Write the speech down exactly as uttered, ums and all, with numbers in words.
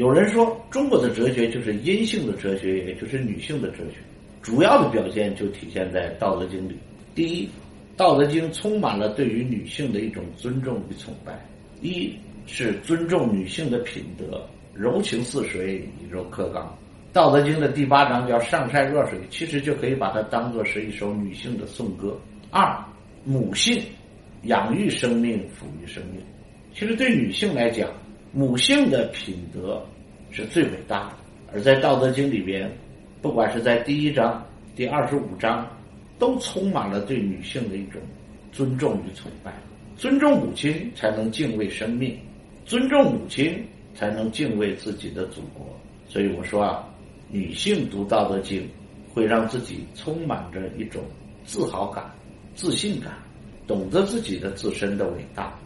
有人说中国的哲学就是阴性的哲学，也就是女性的哲学，主要的表现就体现在道德经里。第一，道德经充满了对于女性的一种尊重与崇拜，一是尊重女性的品德，柔情似水，以柔克刚。道德经的第八章叫上善若水，其实就可以把它当作是一首女性的颂歌。二，母性，养育生命，抚育生命。其实对女性来讲，母性的品德是最伟大的，而在道德经里边，不管是在第一章、第二十五章，都充满了对女性的一种尊重与崇拜。尊重母亲才能敬畏生命，尊重母亲才能敬畏自己的祖国。所以我说啊，女性读道德经会让自己充满着一种自豪感、自信感，懂得自己的自身的伟大。